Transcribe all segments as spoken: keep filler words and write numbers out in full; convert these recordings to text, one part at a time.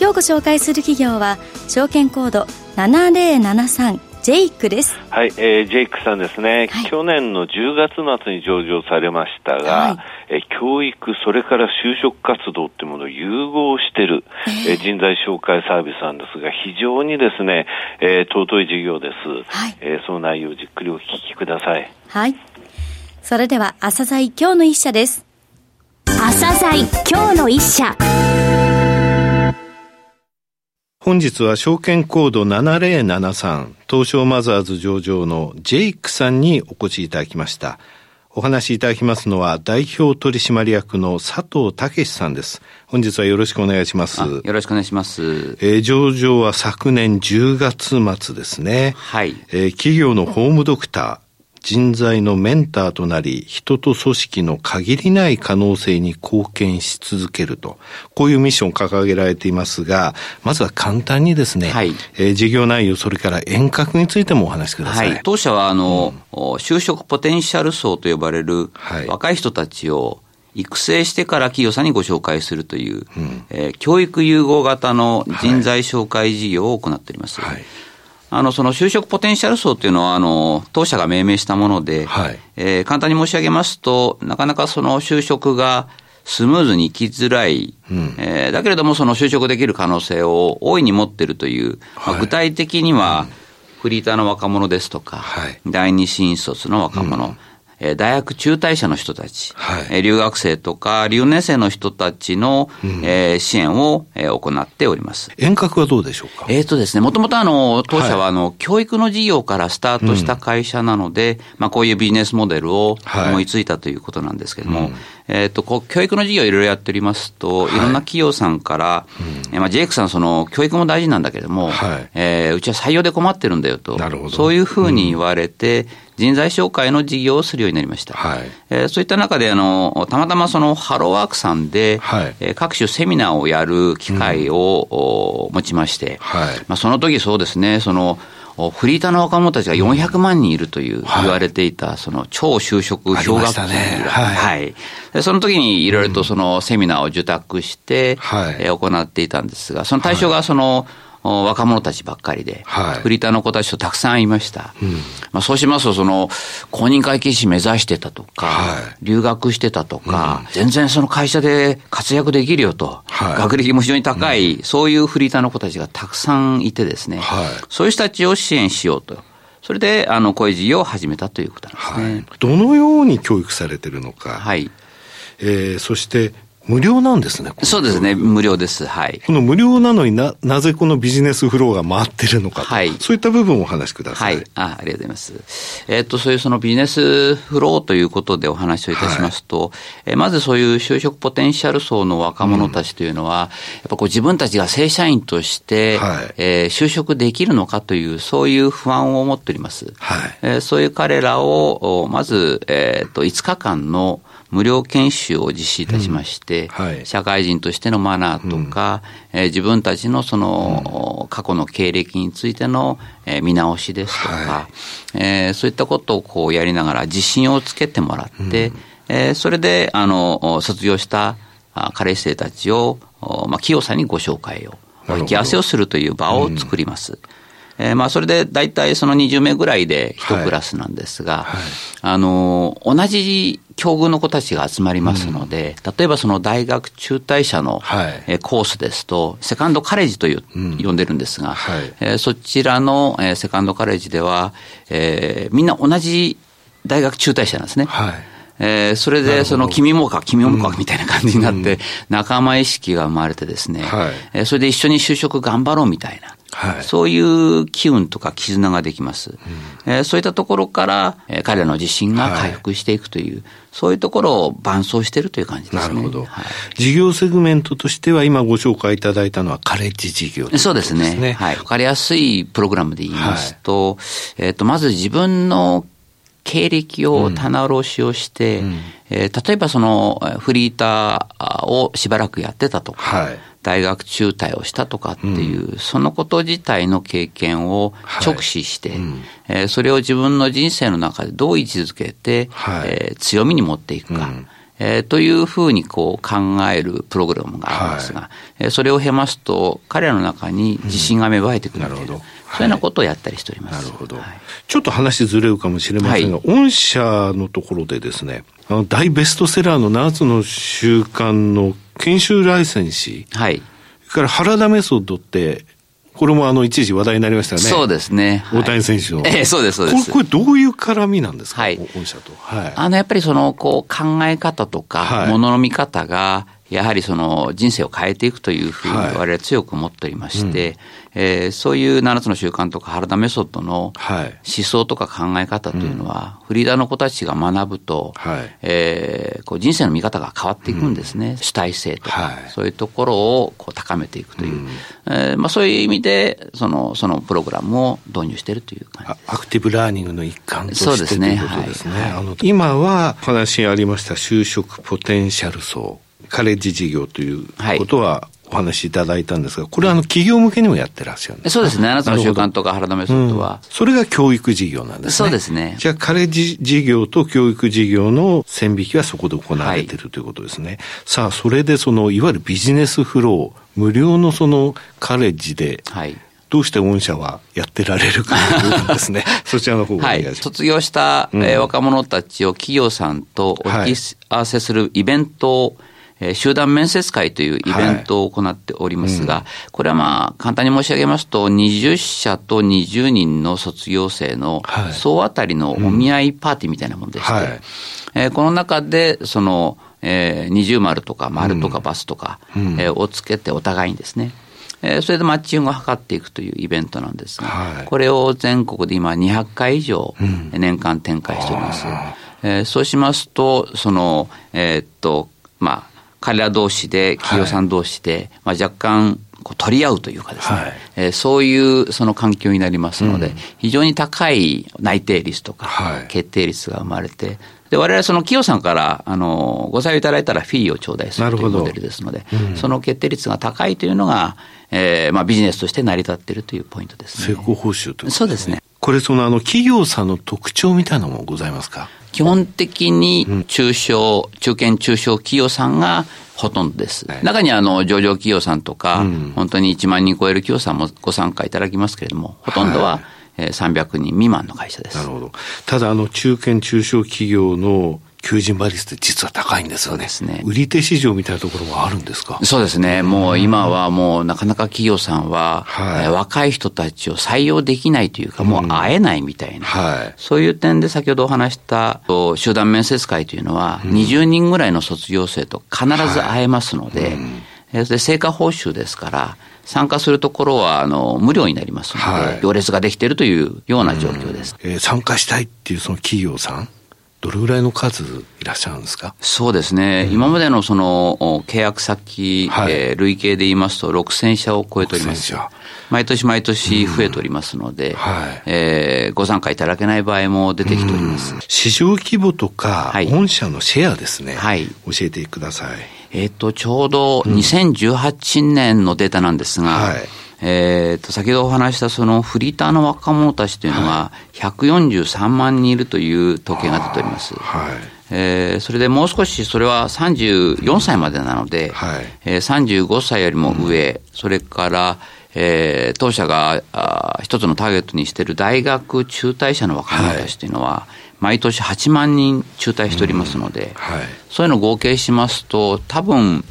今日ご紹介する企業は証券コード ななぜろななさん ジェイクです。はい、えー、ジェイクさんですね、はい、去年のじゅうがつ末に上場されましたが、はい、教育、それから就職活動ってものを融合している、えー、人材紹介サービスなんですが、非常にですね、えー、尊い事業です、はい。えー、その内容をじっくりお聞きください。はい、それでは朝財今日の一社です。朝財今日の一社、本日は証券コードななぜろななさん東証マザーズ上場のジェイクさんにお越しいただきました。お話しいただきますのは代表取締役の佐藤健さんです。本日はよろしくお願いします。よろしくお願いします。えー、上場は昨年じゅうがつ末ですね。はい、えー、企業のホームドクター、人材のメンターとなり、人と組織の限りない可能性に貢献し続けると、こういうミッションを掲げられていますが、まずは簡単にですね、はい、えー、事業内容、それから遠隔についてもお話しください。はい、当社はあの、うん就職ポテンシャル層と呼ばれる若い人たちを育成してから企業さんにご紹介するという、はい、うんえー、教育融合型の人材紹介事業を行っております。はい、あのその就職ポテンシャル層というのはあの当社が命名したもので、はい、えー、簡単に申し上げますと、なかなかその就職がスムーズに行きづらい、うん、えー、だけれどもその就職できる可能性を大いに持っているという、まあ、具体的には、はい、うんフリーターの若者ですとか、はい、第二新卒の若者、うんえー、大学中退者の人たち、はい、留学生とか留年生の人たちの、うんえー、支援を、えー、行っております。遠隔はどうでしょうか。えーとですね、もともとあの当社はあの、はい、教育の事業からスタートした会社なので、うんまあ、こういうビジネスモデルを思いついたということなんですけれども、はいうんえー、とこう教育の事業をいろいろやっておりますと、はい、いろんな企業さんから、うんえまあ、ジェイクさんその教育も大事なんだけれども、はいえー、うちは採用で困ってるんだよと、そういうふうに言われて、うん、人材紹介の事業をするようになりました。はいえー、そういった中であのたまたまそのハローワークさんで、はいえー、各種セミナーをやる機会を、うん、持ちまして、はいまあ、その時そうですねそのフリーターの若者たちがよんひゃくまんにんいるという言われていたその超就職氷河期が、ねはいはい、その時にいろいろとそのセミナーを受託して行っていたんですが、その対象がその若者たちばっかりで、はい、フリーターの子たちとたくさんいました。うんまあ、そうしますとその公認会計士目指してたとか、はい、留学してたとか、うん、全然その会社で活躍できるよと、はい、学歴も非常に高い、うん、そういうフリーターの子たちがたくさんいてですね、はい、そういう人たちを支援しようと。それであのこういう事業を始めたということなんですね。はい、どのように教育されてるのか。はいえー、そして無料なんですね。そうですね、無料です。はい。この無料なのにな、なぜこのビジネスフローが回ってるのかと、はい、そういった部分をお話しください。はい、あ、ありがとうございます。えー、っと、そういうそのビジネスフローということでお話をいたしますと、はいえー、まずそういう就職ポテンシャル層の若者たちというのは、うん、やっぱこう自分たちが正社員として、はいえー、就職できるのかという、そういう不安を持っております。はいえー、そういう彼らを、まず、えー、っと、いつかかんの無料研修を実施いたしまして、うんはい、社会人としてのマナーとか、うんえー、自分たちのその、うん、過去の経歴についての、えー、見直しですとか、はいえー、そういったことをこうやりながら自信をつけてもらって、うんえー、それであの卒業した彼氏たちを、まあ、企業さんにご紹介を引き合わせをするという場を作ります。うんえー、まあそれで大体そのにじゅうめいぐらいでいちクラスなんですが、はいはい、あの同じ境遇の子たちが集まりますので、うん、例えばその大学中退者のコースですと、はい、セカンドカレッジという、うん、呼んでるんですが、はいえー、そちらのセカンドカレッジでは、えー、みんな同じ大学中退者なんですね。はいえー、それでその君もか君もかみたいな感じになって仲間意識が生まれてですね、はいえー、それで一緒に就職頑張ろうみたいな、はい、そういう機運とか絆ができます、うんえー、そういったところから、えー、彼らの自信が回復していくという、はい、そういうところを伴走しているという感じですね。なるほど、はい、事業セグメントとしては今ご紹介いただいたのはカレッジ事業ということですね。そうですね、はい、分かりやすいプログラムで言いますと、はいえー、とまず自分の経歴を棚卸しをして、うんうんえー、例えばそのフリーターをしばらくやってたとか、はい、大学中退をしたとかっていう、うん、そのこと自体の経験を直視して、はいうんえー、それを自分の人生の中でどう位置づけて、はいえー、強みに持っていくか、うんえー、というふうにこう考えるプログラムがあるんですが、はいえー、それを経ますと彼らの中に自信が芽生えてくるという、うん、なるほどそういうようなことをやったりしております。なるほど、はい、ちょっと話ずれるかもしれませんが、はい、御社のところでですね、あの大ベストセラーのななつの習慣の研修ライセンシー、はい、それから原田メソッドってこれもあの一時話題になりましたよね。そうですね、はい、大谷選手の、ええ、そうですそうです。これ、これどういう絡みなんですか、はい、御社と、はい、あのやっぱりそのこう考え方とか、はい、ものの見方がやはりその人生を変えていくというふうに我々は強く思っておりまして、はいうんえー、そういうななつの習慣とか原田メソッドの思想とか考え方というのは、はいうん、フリーダーの子たちが学ぶと、はいえー、こう人生の見方が変わっていくんですね、うん、主体性とか、はい、そういうところをこう高めていくという、うんえーまあ、そういう意味でその、そのプログラムを導入しているという感じです。アクティブラーニングの一環としてということですね。そうですね、はいはい、あの今はお話にありました就職ポテンシャル層カレッジ事業ということはお話しいただいたんですが、これはあの企業向けにもやってらっしゃるんですか。そうですね、ななつの習慣とか原田メソッドは、うん、それが教育事業なんですね。そうですね。じゃあカレッジ事業と教育事業の線引きはそこで行われているということですね、はい、さあそれでそのいわゆるビジネスフロー無料のそのカレッジで、はいどうして御社はやってられるかということですね。そちらの方がお願いします、はい、卒業した、うんえー、若者たちを企業さんとお引き合わせするイベントを集団面接会というイベントを行っておりますが、はいうん、これはまあ簡単に申し上げますとにじゅっしゃとにじゅうにんの卒業生の総当たりのお見合いパーティーみたいなものでして、はいうんはいえー、この中でその、えー、二重丸とか丸とかバスとか、うんえー、をつけてお互いにですね、えー、それでマッチングを図っていくというイベントなんですが、はい、これを全国で今にひゃっかい以上年間展開しております、うんえー、そうしますとそのえー、っとまあ彼ら同士で企業さん同士で、はいまあ、若干こう取り合うというかですね、はいえー、そういうその環境になりますので、うん、非常に高い内定率とか決定率が生まれて、はい、で我々その企業さんからあのご採用いただいたらフィーを頂戴するというモデルですので、うん、その決定率が高いというのが、えーまあ、ビジネスとして成り立っているというポイントですね。成功報酬ということですね。そうですね。これそのあの企業さんの特徴みたいなのもございますか。基本的に中小、うん、中堅中小企業さんがほとんどです、はい、中にはあの上場企業さんとか、うん、本当にいちまんにん超える企業さんもご参加いただきますけれどもほとんどはさんびゃくにん未満の会社です、はい、なるほど。ただあの中堅中小企業の求人倍率って実は高いんですよね。ですね。売り手市場みたいなところもあるんですか。そうですね。もう今はもうなかなか企業さんは、はい、若い人たちを採用できないというか、うん、もう会えないみたいな、はい、そういう点で先ほどお話した集団面接会というのは、うん、にじゅうにんぐらいの卒業生と必ず会えますので、はい、で成果報酬ですから参加するところはあの無料になりますので、はい、行列ができているというような状況です、うんえー、参加したいっていうその企業さんどれぐらいの数いらっしゃるんですか。そうですね、うん、今までのその契約先、はいえー、累計で言いますとろくせんしゃを超えております。毎年毎年増えておりますので、うんはいえー、ご参加いただけない場合も出てきております、うん、市場規模とか、はい、御社のシェアですね、はい、教えてください。えー、とちょうどにせんじゅうはちねんのデータなんですが、うんはいえー、と先ほどお話したそのフリーターの若者たちというのがひゃくよんじゅうさんまんにんいるという統計が出ております、はいえー、それでもう少しそれはさんじゅうよんさいまでなので、うんはいえー、さんじゅうごさいよりも上、うん、それから、えー、当社があ一つのターゲットにしている大学中退者の若者たちというのは、はい、毎年はちまんにん中退しておりますので、うんはい、そういうのを合計しますと多分、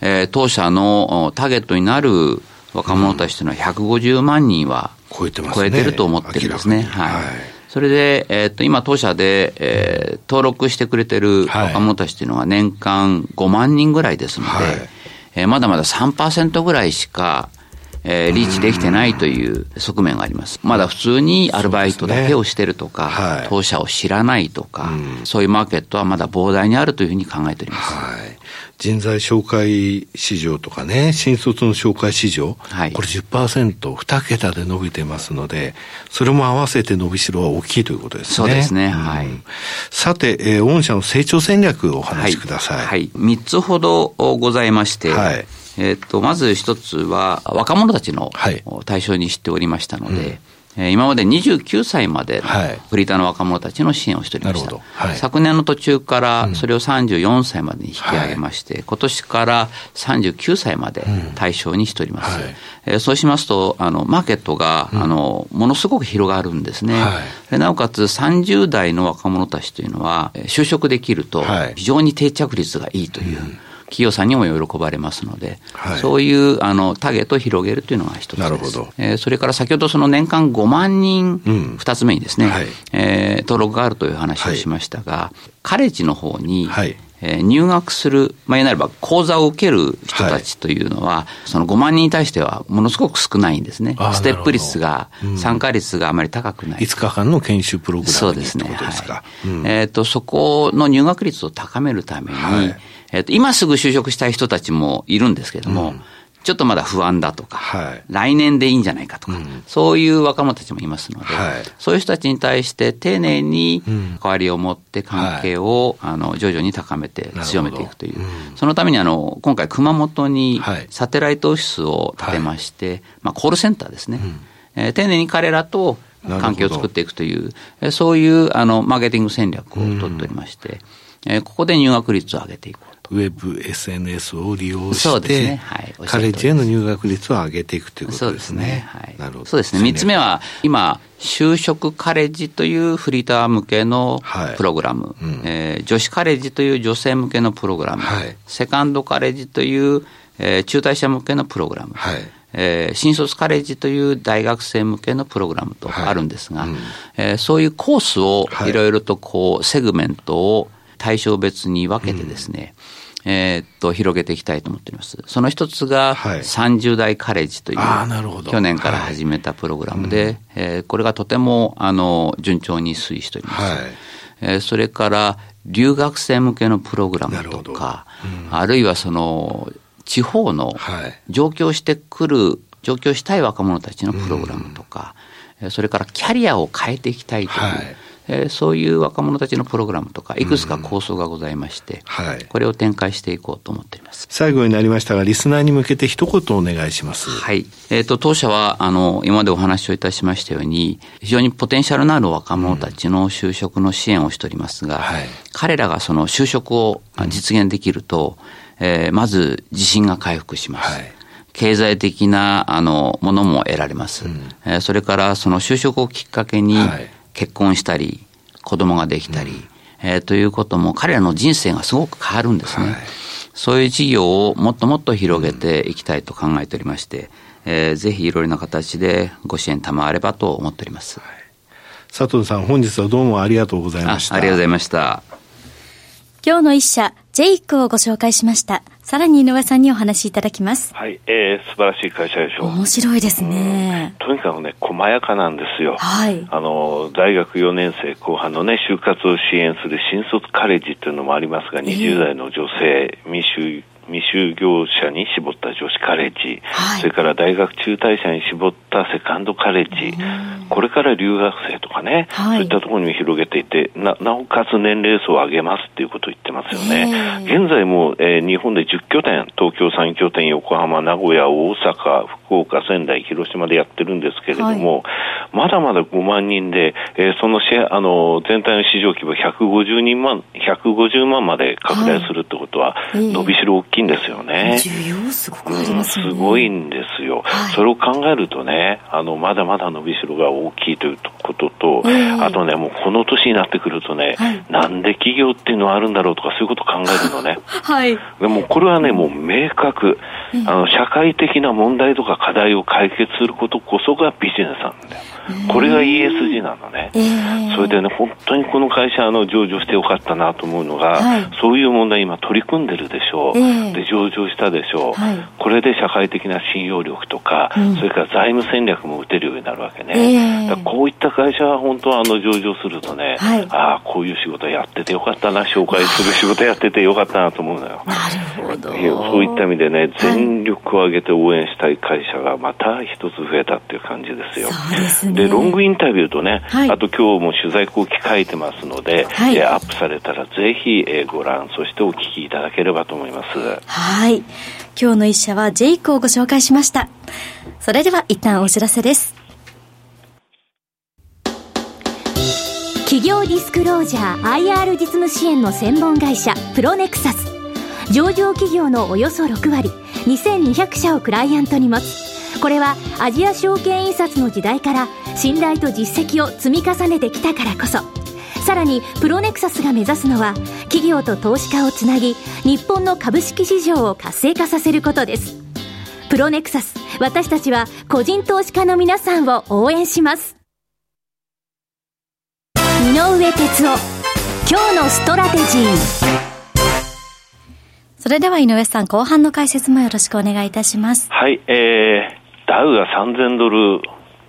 えー、当社のターゲットになる若者たちというのはひゃくごじゅうまんにんは超えてますね。超えてると思ってるんですね。はい。それで、えー、と今当社で、えー、登録してくれてる若者たちというのは年間ごまんにんぐらいですので、はいえー、まだまだ さんパーセント ぐらいしかえー、リーチできてないという側面があります。まだ普通にアルバイトだけをしてるとか、ねはい、当社を知らないとか、うん、そういうマーケットはまだ膨大にあるというふうに考えております。はい、人材紹介市場とかね、新卒の紹介市場、はい、これ じゅっパーセント に桁で伸びてますので、それも合わせて伸びしろは大きいということですね。そうですね。はい。うん、さて、えー、御社の成長戦略をお話しください。はい。はい、みっつほどございまして、はいえー、とまず一つは若者たちの対象にしておりましたので、はいうんえー、今までにじゅうきゅうさいまでフリーターの若者たちの支援をしておりました、はい、昨年の途中からそれをさんじゅうよんさいまでに引き上げまして、うんはい、今年からさんじゅうきゅうさいまで対象にしております、うんはいえー、そうしますとあのマーケットが、うん、あのものすごく広がるんですね、はい、でなおかつさんじゅう代の若者たちというのは就職できると非常に定着率がいいという、はいうん企業さんにも喜ばれますので、はい、そういうあのターゲットを広げるというのが一つです。なるほど、えー、それから先ほどその年間ごまんにん、うん、ふたつめにですね、はいえー、登録があるという話をしましたが、はい、カレッジの方に、はいえー、入学する、まあ、言うなれば講座を受ける人たちというのは、はい、そのごまん人に対してはものすごく少ないんですね。ステップ率が、うん、参加率があまり高くない。いつかかんの研修プログラムにということですか。そうですね、はいうんえー、とそこの入学率を高めるために、はいえー、と今すぐ就職したい人たちもいるんですけれども、うん、ちょっとまだ不安だとか、はい、来年でいいんじゃないかとか、うん、そういう若者たちもいますので、はい、そういう人たちに対して丁寧に関わりを持って関係を、うんはい、あの徐々に高めて強めていくという、うん、そのためにあの今回熊本にサテライトオフィスを建てまして、はいまあ、コールセンターですね、うんえー、丁寧に彼らと関係を作っていくという、そういうあのマーケティング戦略をとっておりまして、うんえー、ここで入学率を上げていこうと。ウェブ エスエヌエス を利用して、ねはい、カレッジへの入学率を上げていくということですね。そうですね。みっつめは今就職カレッジというフリーター向けのプログラム、はいうんえー、女子カレッジという女性向けのプログラム、はい、セカンドカレッジという、えー、中退者向けのプログラム、はいえー、新卒カレッジという大学生向けのプログラムとあるんですが、はいうんえー、そういうコースをいろいろとこうセグメントを対象別に分けてですね、うんえー、っと広げていきたいと思っております。その一つがさんじゅう代カレッジという、はい、去年から始めたプログラムで、はいえー、これがとてもあの順調に推移しております、はいえー、それから留学生向けのプログラムとか、うん、あるいはその地方の上京してくる上京したい若者たちのプログラムとか、うん、それからキャリアを変えていきたいという、はいえー、そういう若者たちのプログラムとかいくつか構想がございまして、うんはい、これを展開していこうと思っています。最後になりましたがリスナーに向けて一言お願いします。はいえー、と当社はあの今までお話をいたしましたように非常にポテンシャルのある若者たちの就職の支援をしておりますが、うんはい、彼らがその就職を実現できると、うんえー、まず自信が回復します、はい経済的なあのものも得られます、うんえー、それからその就職をきっかけに、はい結婚したり子供ができたり、うんえー、ということも彼らの人生がすごく変わるんですね、はい、そういう事業をもっともっと広げていきたいと考えておりまして、うんえー、ぜひいろいろな形でご支援賜ればと思っております、はい、佐藤さん本日はどうもありがとうございました。 あ, ありがとうございました。今日の一社ジェイクをご紹介しました。さらに井上さんにお話しいただきます。はい、えー、素晴らしい会社でしょう。面白いですね。とにかくね、細やかなんですよ。はい。あの、大学よねん生後半のね、就活を支援する新卒カレッジというのもありますが、にじゅう代の女性、えー、未就、未就業者に絞った女子カレッジ、はい、それから大学中退者に絞ったセカンドカレッジ、うん、これから留学生とかね、はい、そういったところにも広げていて、な、なおかつ年齢層を上げますっていうことを言ってますよね。現在も、えー、日本でじゅっきょてん、東京さんきょてん、横浜、名古屋、大阪、福岡、仙台、広島でやってるんですけれども、はい、まだまだごまん人で、えー、そのシェア、あの、全体の市場規模ひゃくごじゅうにまん、ひゃくごじゅうまんまで拡大するってことは、はい、伸びしろ大きいいいんですよね。需要すごくありますよね、うん、すごいんですよ、はい、それを考えるとねあのまだまだ伸びしろが大きいということと、えー、あとねもうこの年になってくるとね、はい、なんで企業っていうのはあるんだろうとかかそういうことを考えるのね。はい。でもこれはね、もう明確、あの社会的な問題とか課題を解決することこそがビジネスなんだよ。これが イーエスジー なのね、えー、それでね、本当にこの会社の上場してよかったなと思うのが、はい、そういう問題今取り組んでるでしょう、えー、で上場したでしょう、はい、これで社会的な信用力とか、うん、それから財務戦略も打てるようになるわけね、えー、だこういった会社は本当はあの上場するとね、はい、ああこういう仕事やっててよかったな、紹介する仕事やっててよかったなと思うのよ。なるほど。そういった意味でね、全力を挙げて応援したい会社がまた一つ増えたっていう感じですよ。そうですね。でロングインタビューとね、はい、あと今日も取材後期書いてますので、はい、えアップされたらぜひご覧、そしてお聞きいただければと思います。はい、今日の一社はジェイクをご紹介しました。それでは一旦お知らせです。企業ディスクロージャー アイアール 実務支援の専門会社プロネクサス、上場企業のおよそろくわり、にせんにひゃくしゃをクライアントに持つ。これはアジア証券印刷の時代から信頼と実績を積み重ねてきたからこそ。さらにプロネクサスが目指すのは、企業と投資家をつなぎ、日本の株式市場を活性化させることです。プロネクサス、私たちは個人投資家の皆さんを応援します。井上哲夫、今日のストラテジー。それでは井上さん、後半の解説もよろしくお願いいたします。はい、えーダウがさんぜんドル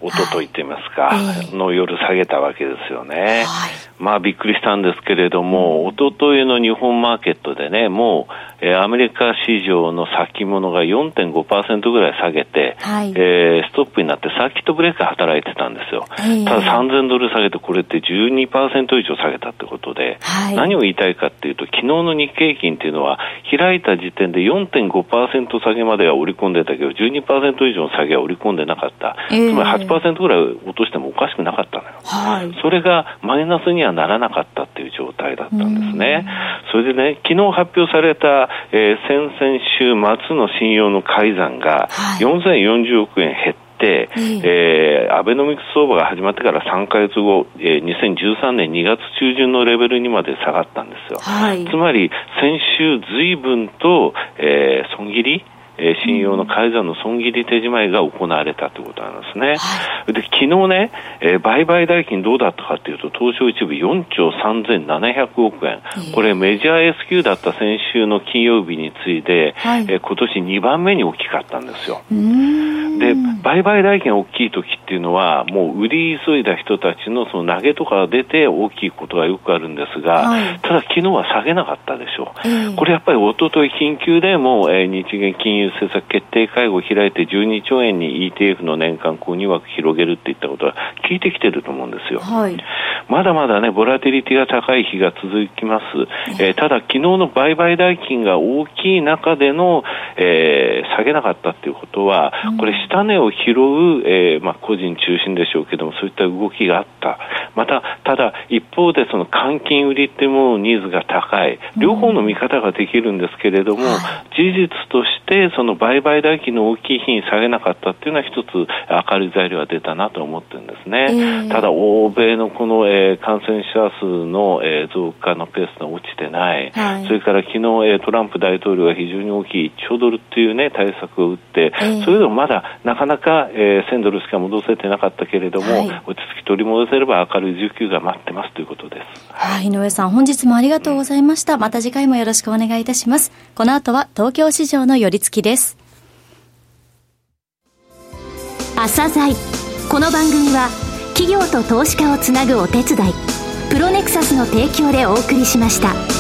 おとといと言いますか、はい、の夜下げたわけですよね、はい、まあびっくりしたんですけれども、おとといの日本マーケットでね、もう、えー、アメリカ市場の先物が よんてんごパーセント ぐらい下げて、はい、えー、ストップになってサーキットブレーカー働いてたんですよ、はい、たださんぜんドル下げて、これって じゅうにパーセント 以上下げたってことで、はい、何を言いたいかっていうと、昨日の日経平均っていうのは開いた時点で よんてんごパーセント 下げまでは織り込んでたけど じゅうにパーセント 以上の下げは織り込んでなかった、えー、つまりはちパーセント ぐらい落としてもおかしくなかったのよ、はい、それがマイナスにはならなかったっていう状態だったんですね。それでね、昨日発表された、えー、先々週末の信用の改ざんがよんせんよんじゅうおくえん減って、で、えー、アベノミクス相場が始まってからさんかげつご、えー、にせんじゅうさんねんにがつちゅうじゅんのレベルにまで下がったんですよ、はい、つまり先週随分と、えー、損切りえー、信用の改ざんの損切り手締まいが行われたということなんですね、はい、で昨日ね、えー、売買代金どうだったかというと、東証一部よんちょうさんぜんななひゃくおくえん、これメジャー エスキュー だった先週の金曜日に次いで、はい、えー、今年にばんめに大きかったんですよ。うーん、で売買代金大きい時っていうのはもう売り急いだ人たちのその投げとかが出て大きいことがよくあるんですが、はい、ただ昨日は下げなかったでしょう、えー、これやっぱりおととい緊急でも、えー、日銀金融政策決定会合を開いてじゅうにちょうえんに イーティーエフ の年間購入枠広げるっていったことは効いてきてると思うんですよ、はい、まだまだねボラティリティが高い日が続きます、えー、ただ昨日の売買代金が大きい中での、えー、下げなかったっていうことは、これ下値を拾う、えーまあ、個人中心でしょうけども、そういった動きがあった。またただ一方でその換金売りっていうもののニーズが高い、両方の見方ができるんですけれども、事実としてその売買代金の大きい日に下げなかったっていうのは一つ明るい材料が出たなと思ってるんですね、えー、ただ欧米のこの、えー、感染者数の、えー、増加のペースが落ちてない、はい、それから昨日、えー、トランプ大統領が非常に大きいいっちょうドルっていうね対策を打って、えー、それでもまだなかなか、えー、せんドルしか戻せてなかったけれども、はい、落ち着き取り戻せれば明るい需給が待ってますということです。はい、井上さん、本日もありがとうございました、うん、また次回もよろしくお願いいたします。この後は東京市場の寄り付きです。朝鮮、この番組は企業と投資家をつなぐお手伝い、プロネクサスの提供でお送りしました。